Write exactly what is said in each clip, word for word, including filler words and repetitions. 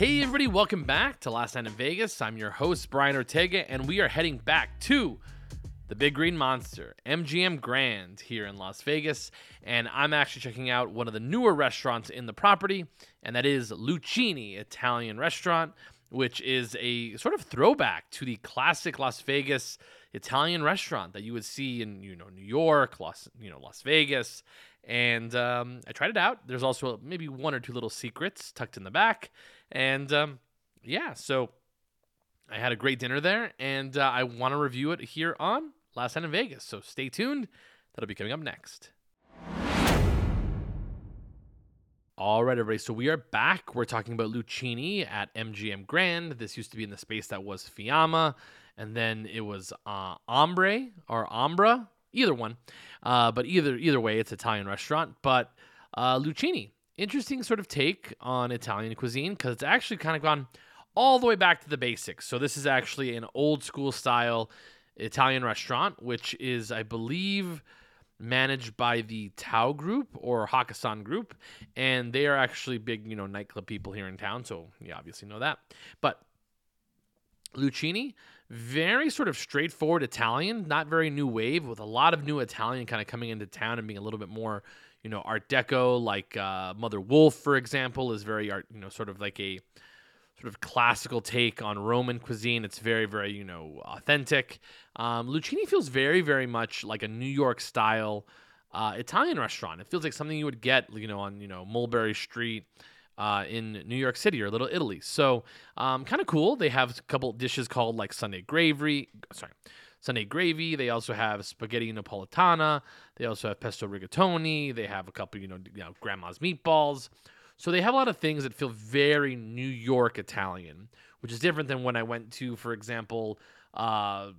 Hey everybody, welcome back to Last Night in Vegas. I'm your host, Brian Ortega, and we are heading back to the Big Green Monster, M G M Grand here in Las Vegas. And I'm actually checking out one of the newer restaurants in the property, and that is Luchini Italian Restaurant, which is a sort of throwback to the classic Las Vegas Italian restaurant that you would see in, you know, New York, Las, you know, Las Vegas. And um, I tried it out. There's also maybe one or two little secrets tucked in the back. And um, yeah, so I had a great dinner there, and uh, I want to review it here on Last Night in Vegas. So stay tuned. That'll be coming up next. All right, everybody. So we are back. We're talking about Luchini at M G M Grand. This used to be in the space that was Fiamma, and then it was uh, Ombre or Ombra. Either one, uh, but either either way, it's Italian restaurant. But uh, Luchini, interesting sort of take on Italian cuisine because it's actually kind of gone all the way back to the basics. So this is actually an old school style Italian restaurant, which is, I believe, managed by the Tao Group or Hakkasan Group, and they are actually big, you know, nightclub people here in town. So you obviously know that, but Luchini, very sort of straightforward Italian, not very new wave, with a lot of new Italian kind of coming into town and being a little bit more, you know, Art Deco, like uh, Mother Wolf, for example, is very art, you know, sort of like a sort of classical take on Roman cuisine. It's very, very, you know, authentic. Um, Luchini feels very, very much like a New York style uh, Italian restaurant. It feels like something you would get, you know, on, you know, Mulberry Street. Uh, in New York City or Little Italy. So um, kind of cool. They have a couple dishes called like Sunday gravy. Sorry, Sunday gravy. They also have spaghetti napoletana. They also have pesto rigatoni. They have a couple, you know, you know, grandma's meatballs. So they have a lot of things that feel very New York Italian, which is different than when I went to, for example, uh,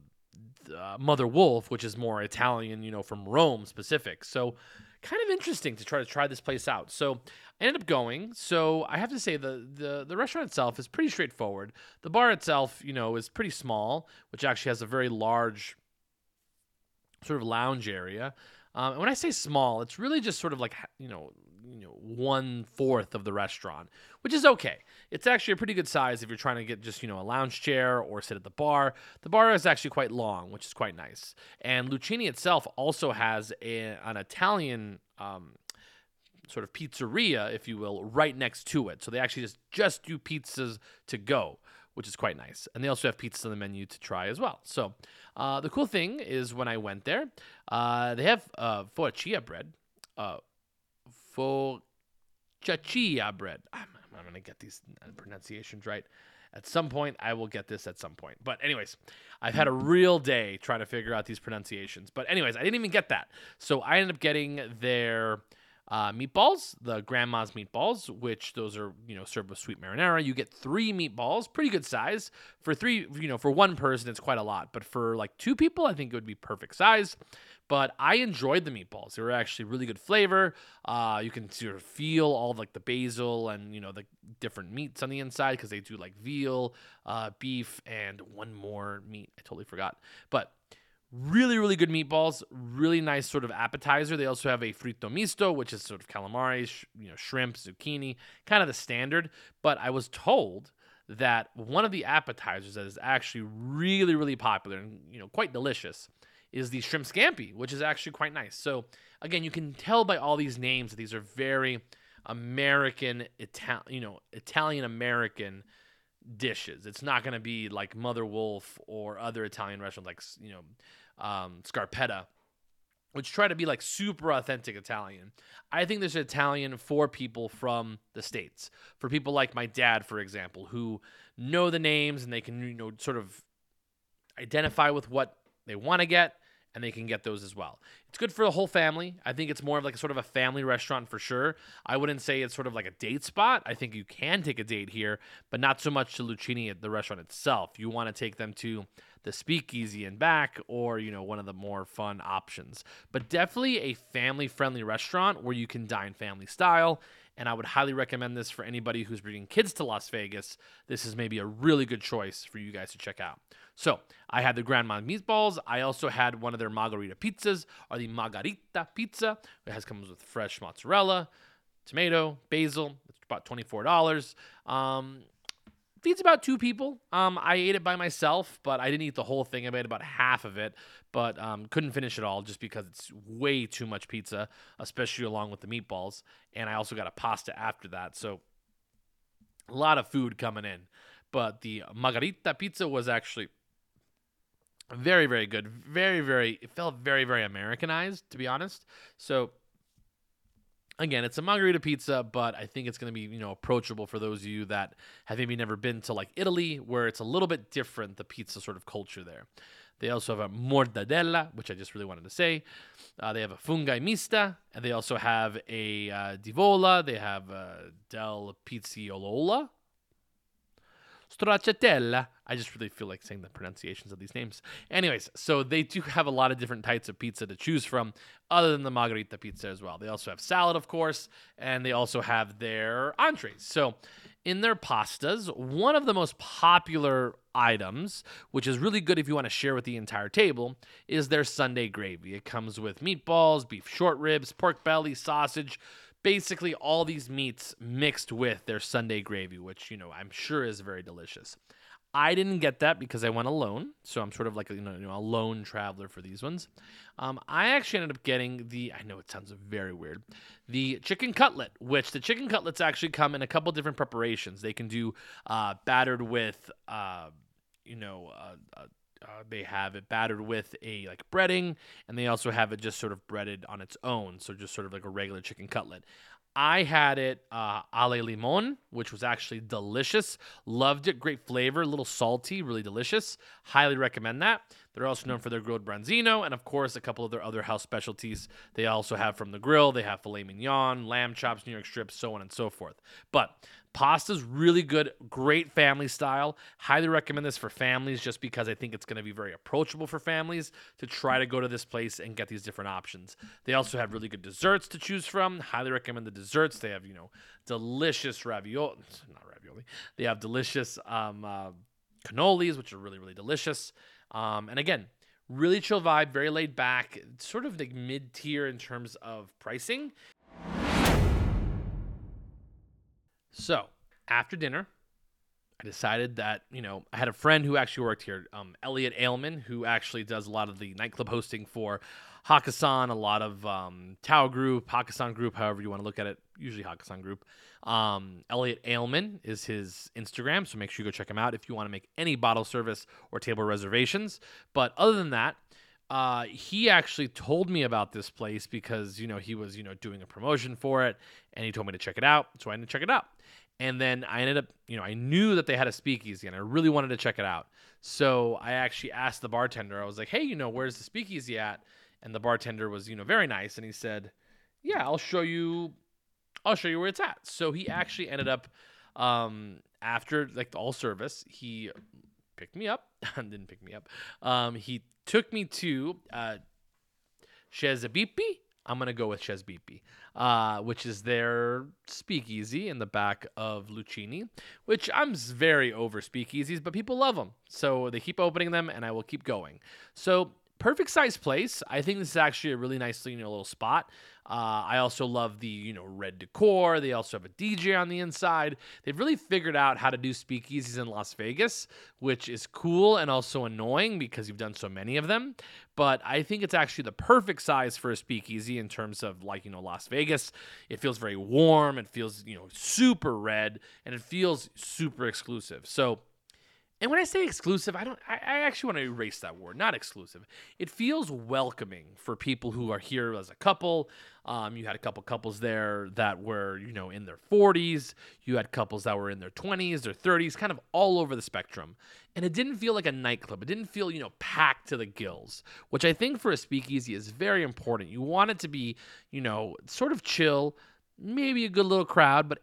uh, Mother Wolf, which is more Italian, you know, from Rome specific. So kind of interesting to try to try this place out. So I ended up going. So I have to say the, the the restaurant itself is pretty straightforward. The bar itself, you know, is pretty small, which actually has a very large sort of lounge area. Um, and when I say small, it's really just sort of like, you know, you know, one fourth of the restaurant, which is okay. It's actually a pretty good size if you're trying to get just, you know, a lounge chair or sit at the bar. The bar is actually quite long, which is quite nice. And Luchini itself also has a, an Italian um, sort of pizzeria, if you will, right next to it. So they actually just, just do pizzas to go, which is quite nice. And they also have pizzas on the menu to try as well. So uh, the cool thing is when I went there, uh, they have uh, focaccia bread, uh, focaccia bread. I'm, I'm going to get these pronunciations right. At some point, I will get this at some point. But anyways, I've had a real day trying to figure out these pronunciations. But anyways, I didn't even get that. So I ended up getting their uh, meatballs, the grandma's meatballs, which those are, you know, served with sweet marinara. You get three meatballs, pretty good size. For three, you know, for one person, it's quite a lot. But for like two people, I think it would be perfect size. But I enjoyed the meatballs. They were actually really good flavor. Uh, you can sort of feel all of, like, the basil and, you know, the different meats on the inside because they do like veal, uh, beef, and one more meat. I totally forgot. But really, really good meatballs. Really nice sort of appetizer. They also have a frito misto, which is sort of calamari, sh- you know, shrimp, zucchini, kind of the standard. But I was told that one of the appetizers that is actually really, really popular and, you know, quite delicious is the shrimp scampi, which is actually quite nice. So again, you can tell by all these names that these are very American, Italian, you know, Italian American dishes. It's not going to be like Mother Wolf or other Italian restaurants like, you know, um, Scarpetta, which try to be like super authentic Italian. I think there's Italian for people from the States, for people like my dad, for example, who know the names and they can, you know, sort of identify with what they want to get, and they can get those as well. It's good for the whole family. I think it's more of like a sort of a family restaurant for sure. I wouldn't say it's sort of like a date spot. I think you can take a date here, but not so much to Luchini at the restaurant itself. You want to take them to the Speakeasy and back, or, you know, one of the more fun options. But definitely a family-friendly restaurant where you can dine family style, and I would highly recommend this for anybody who's bringing kids to Las Vegas. This is maybe a really good choice for you guys to check out. So I had the grandma meatballs. I also had one of their margarita pizzas, or the margarita pizza. It has comes with fresh mozzarella, tomato, basil. It's about twenty-four dollars. Um, feeds about two people. Um, I ate it by myself, but I didn't eat the whole thing. I made about half of it, but um, couldn't finish it all just because it's way too much pizza, especially along with the meatballs. And I also got a pasta after that, so a lot of food coming in. But the margarita pizza was actually very, very good. Very, very, it felt very, very Americanized, to be honest. So again, it's a margarita pizza, but I think it's going to be, you know, approachable for those of you that have maybe never been to like Italy, where it's a little bit different, the pizza sort of culture there. They also have a mortadella, which I just really wanted to say. Uh, they have a fungai mista, and they also have a uh, divola. They have a del pizziolola. Stracciatella. I just really feel like saying the pronunciations of these names. Anyways, so they do have a lot of different types of pizza to choose from, other than the margherita pizza as well. They also have salad, of course, and they also have their entrees. So in their pastas, one of the most popular items, which is really good if you want to share with the entire table, is their Sunday gravy. It comes with meatballs, beef short ribs, pork belly, sausage, basically all these meats mixed with their Sunday gravy, which, you know, I'm sure is very delicious. I didn't get that because I went alone, so I'm sort of like a, you know, a lone traveler for these ones. Um, I actually ended up getting the, I know it sounds very weird, the chicken cutlet, which the chicken cutlets actually come in a couple different preparations. They can do uh, battered with, uh, you know, uh, uh, Uh, they have it battered with a like breading, and they also have it just sort of breaded on its own, so just sort of like a regular chicken cutlet. I had it uh, ale limon, which was actually delicious. Loved it. Great flavor, a little salty, really delicious. Highly recommend that. They're also known for their grilled branzino and, of course, a couple of their other house specialties. They also have from the grill. They have filet mignon, lamb chops, New York strips, so on and so forth. But pasta's really good, great family style. Highly recommend this for families just because I think it's going to be very approachable for families to try to go to this place and get these different options. They also have really good desserts to choose from. Highly recommend the desserts. They have, you know, delicious ravioli. Not ravioli. They have delicious um, uh, cannolis, which are really, really delicious. Um, and again, really chill vibe, very laid back, sort of like mid-tier in terms of pricing. So after dinner, I decided that, you know, I had a friend who actually worked here, um, Elliot Aylman, who actually does a lot of the nightclub hosting for Hakkasan, a lot of um, Tao Group, Hakkasan Group, however you want to look at it, usually Hakkasan Group. Um, Elliot Aylman is his Instagram, so make sure you go check him out if you want to make any bottle service or table reservations. But other than that, Uh, he actually told me about this place because, you know, he was, you know, doing a promotion for it, and he told me to check it out. So I ended up checking it out. And then I ended up, you know, I knew that they had a speakeasy, and I really wanted to check it out. So I actually asked the bartender, I was like, hey, you know, where's the speakeasy at? And the bartender was, you know, very nice. And he said, yeah, I'll show you, I'll show you where it's at. So he actually ended up, um, after like all service, he picked me up, didn't pick me up. Um, he took me to uh, Chez Bippy. I'm going to go with Chez Bippy, uh, which is their speakeasy in the back of Luchini, which I'm very over speakeasies, but people love them. So they keep opening them, and I will keep going. So perfect size place. I think this is actually a really nice, you know, little spot. Uh, I also love the, you know, red decor. They also have a D J on the inside. They've really figured out how to do speakeasies in Las Vegas, which is cool and also annoying because you've done so many of them. But I think it's actually the perfect size for a speakeasy in terms of, like, you know, Las Vegas. It feels very warm. It feels, you know, super red, and it feels super exclusive. So, and when I say exclusive, I don't. I, I actually want to erase that word. Not exclusive. It feels welcoming for people who are here as a couple. Um, you had a couple couples there that were, you know, in their forties. You had couples that were in their twenties, their thirties, kind of all over the spectrum. And it didn't feel like a nightclub. It didn't feel, you know, packed to the gills, which I think for a speakeasy is very important. You want it to be, you know, sort of chill, maybe a good little crowd, but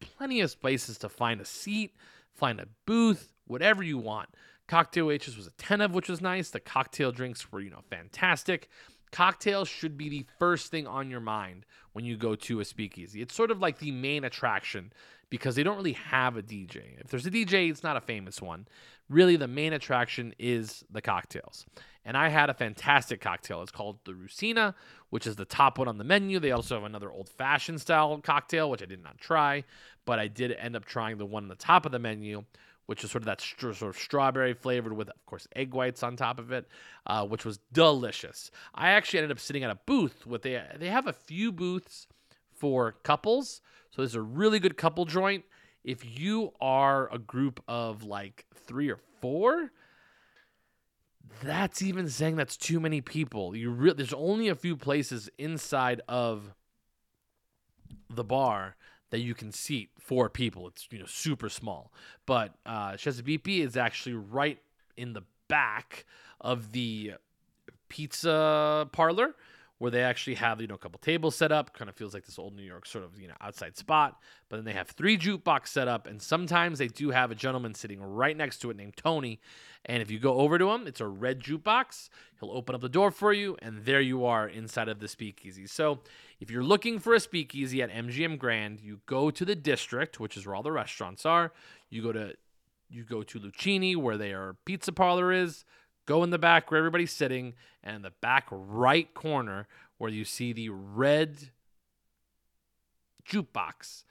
plenty of places to find a seat, find a booth, whatever you want. Cocktail waitress was attentive, which was nice. The cocktail drinks were, you know, fantastic. Cocktails should be the first thing on your mind when you go to a speakeasy. It's sort of like the main attraction because they don't really have a D J. If there's a D J, it's not a famous one. Really, the main attraction is the cocktails. And I had a fantastic cocktail. It's called the Rusina, which is the top one on the menu. They also have another old-fashioned style cocktail, which I did not try, but I did end up trying the one on the top of the menu, which is sort of that st- sort of strawberry flavored with, of course, egg whites on top of it, uh, which was delicious. I actually ended up sitting at a booth with a, they have a few booths for couples. So this is a really good couple joint. If you are a group of like three or four, that's even saying that's too many people. You re- There's only a few places inside of the bar that you can seat four people. It's, you know, super small. But uh, Chez Bippy is actually right in the back of the pizza parlor, where they actually have, you know, a couple tables set up. Kind of feels like this old New York sort of, you know, outside spot. But then they have three jukebox set up, and sometimes they do have a gentleman sitting right next to it named Tony. And if you go over to him, it's a red jukebox. He'll open up the door for you, and there you are inside of the speakeasy. So if you're looking for a speakeasy at M G M Grand, you go to the district, which is where all the restaurants are. You go to you go to Luchini, where their pizza parlor is. Go in the back where everybody's sitting, and in the back right corner where you see the red jukebox,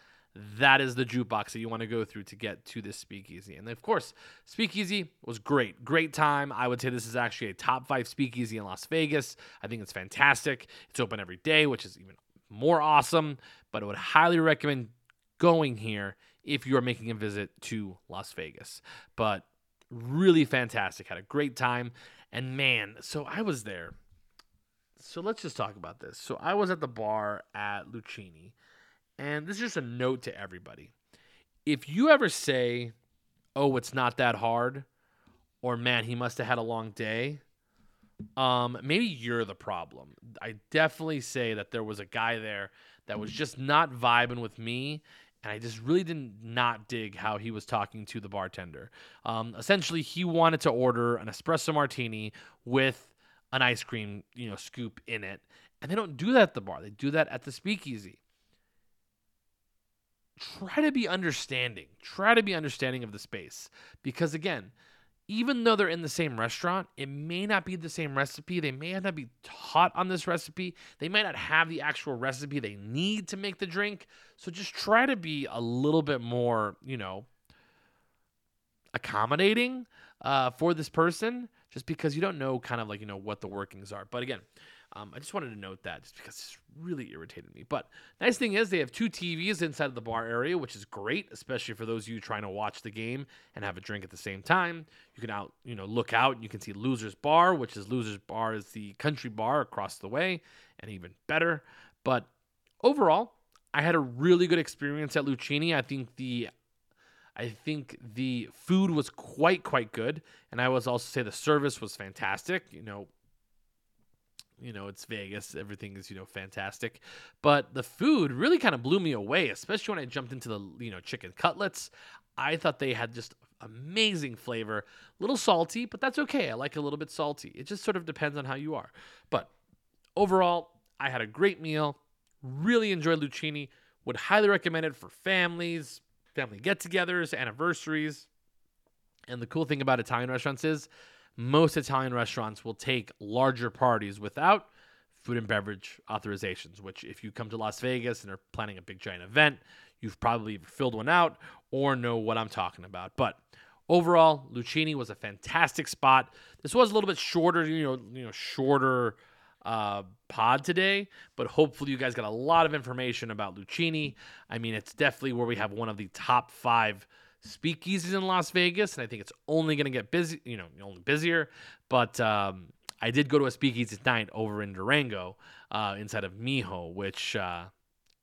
that is the jukebox that you want to go through to get to this speakeasy. And of course, speakeasy was great. Great time. I would say this is actually a top five speakeasy in Las Vegas. I think it's fantastic. It's open every day, which is even more awesome. But I would highly recommend going here if you are making a visit to Las Vegas. But really fantastic. Had a great time. And man, so I was there. So let's just talk about this. So I was at the bar at Luchini. And this is just a note to everybody. If you ever say, oh, it's not that hard, or man, he must have had a long day, um, maybe you're the problem. I definitely say that there was a guy there that was just not vibing with me. And I just really did not dig how he was talking to the bartender. Um, essentially, he wanted to order an espresso martini with an ice cream, you know, scoop in it. And they don't do that at the bar. They do that at the speakeasy. Try to be understanding. Try to be understanding of the space. Because, again, even though they're in the same restaurant, it may not be the same recipe. They may not be taught on this recipe. They might not have the actual recipe they need to make the drink. So just try to be a little bit more, you know, accommodating uh, for this person, just because you don't know kind of like, you know, what the workings are. But again, um, I just wanted to note that just because it's really irritated me. But nice thing is they have two T Vs inside of the bar area, which is great, especially for those of you trying to watch the game and have a drink at the same time. You can out, you know, look out and you can see Loser's Bar, which is Loser's Bar is the country bar across the way, and even better. But overall, I had a really good experience at Luchini. I think the I think the food was quite, quite good. And I would also say the service was fantastic. You know, You know, it's Vegas. Everything is, you know, fantastic. But the food really kind of blew me away, especially when I jumped into the, you know, chicken cutlets. I thought they had just amazing flavor. A little salty, but that's okay. I like a little bit salty. It just sort of depends on how you are. But overall, I had a great meal. Really enjoyed Luchini. Would highly recommend it for families, family get-togethers, anniversaries. And the cool thing about Italian restaurants is most Italian restaurants will take larger parties without food and beverage authorizations, which if you come to Las Vegas and are planning a big giant event, you've probably filled one out or know what I'm talking about. But overall, Luchini was a fantastic spot. This was a little bit shorter, you know, you know, shorter uh, pod today, but hopefully you guys got a lot of information about Luchini. I mean, it's definitely where we have one of the top five speakeasies in Las Vegas, and I think it's only going to get busy, you know, only busier. But um, I did go to a speakeasy tonight over in Durango, uh, inside of Mijo, which uh,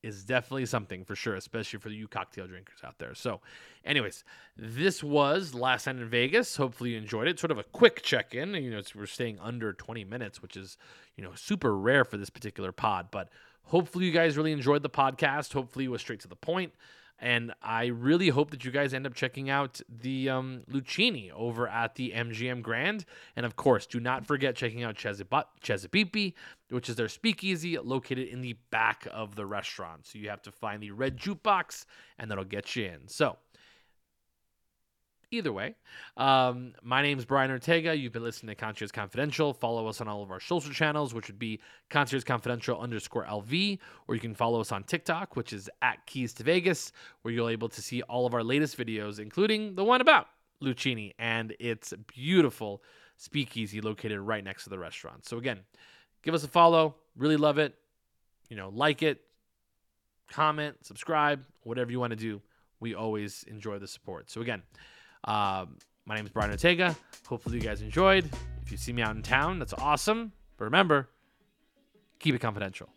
is definitely something for sure, especially for you cocktail drinkers out there. So, anyways, this was Last Night in Vegas. Hopefully you enjoyed it. Sort of a quick check-in. You know, it's, we're staying under twenty minutes, which is, you know, super rare for this particular pod. But hopefully you guys really enjoyed the podcast. Hopefully it was straight to the point. And I really hope that you guys end up checking out the um, Luchini over at the M G M Grand. And, of course, do not forget checking out Chez Bippy, which is their speakeasy located in the back of the restaurant. So you have to find the red jukebox, and that'll get you in. So either way, um, my name is Brian Ortega. You've been listening to Concierge Confidential. Follow us on all of our social channels, which would be Concierge Confidential underscore L V, or you can follow us on TikTok, which is at Keys to Vegas, where you'll be able to see all of our latest videos, including the one about Luchini and its beautiful speakeasy located right next to the restaurant. So again, give us a follow. Really love it. You know, like it, comment, subscribe, whatever you want to do. We always enjoy the support. So again, uh, my name is Brian Ortega. Hopefully you guys enjoyed. If you see me out in town, that's awesome. But remember, keep it confidential.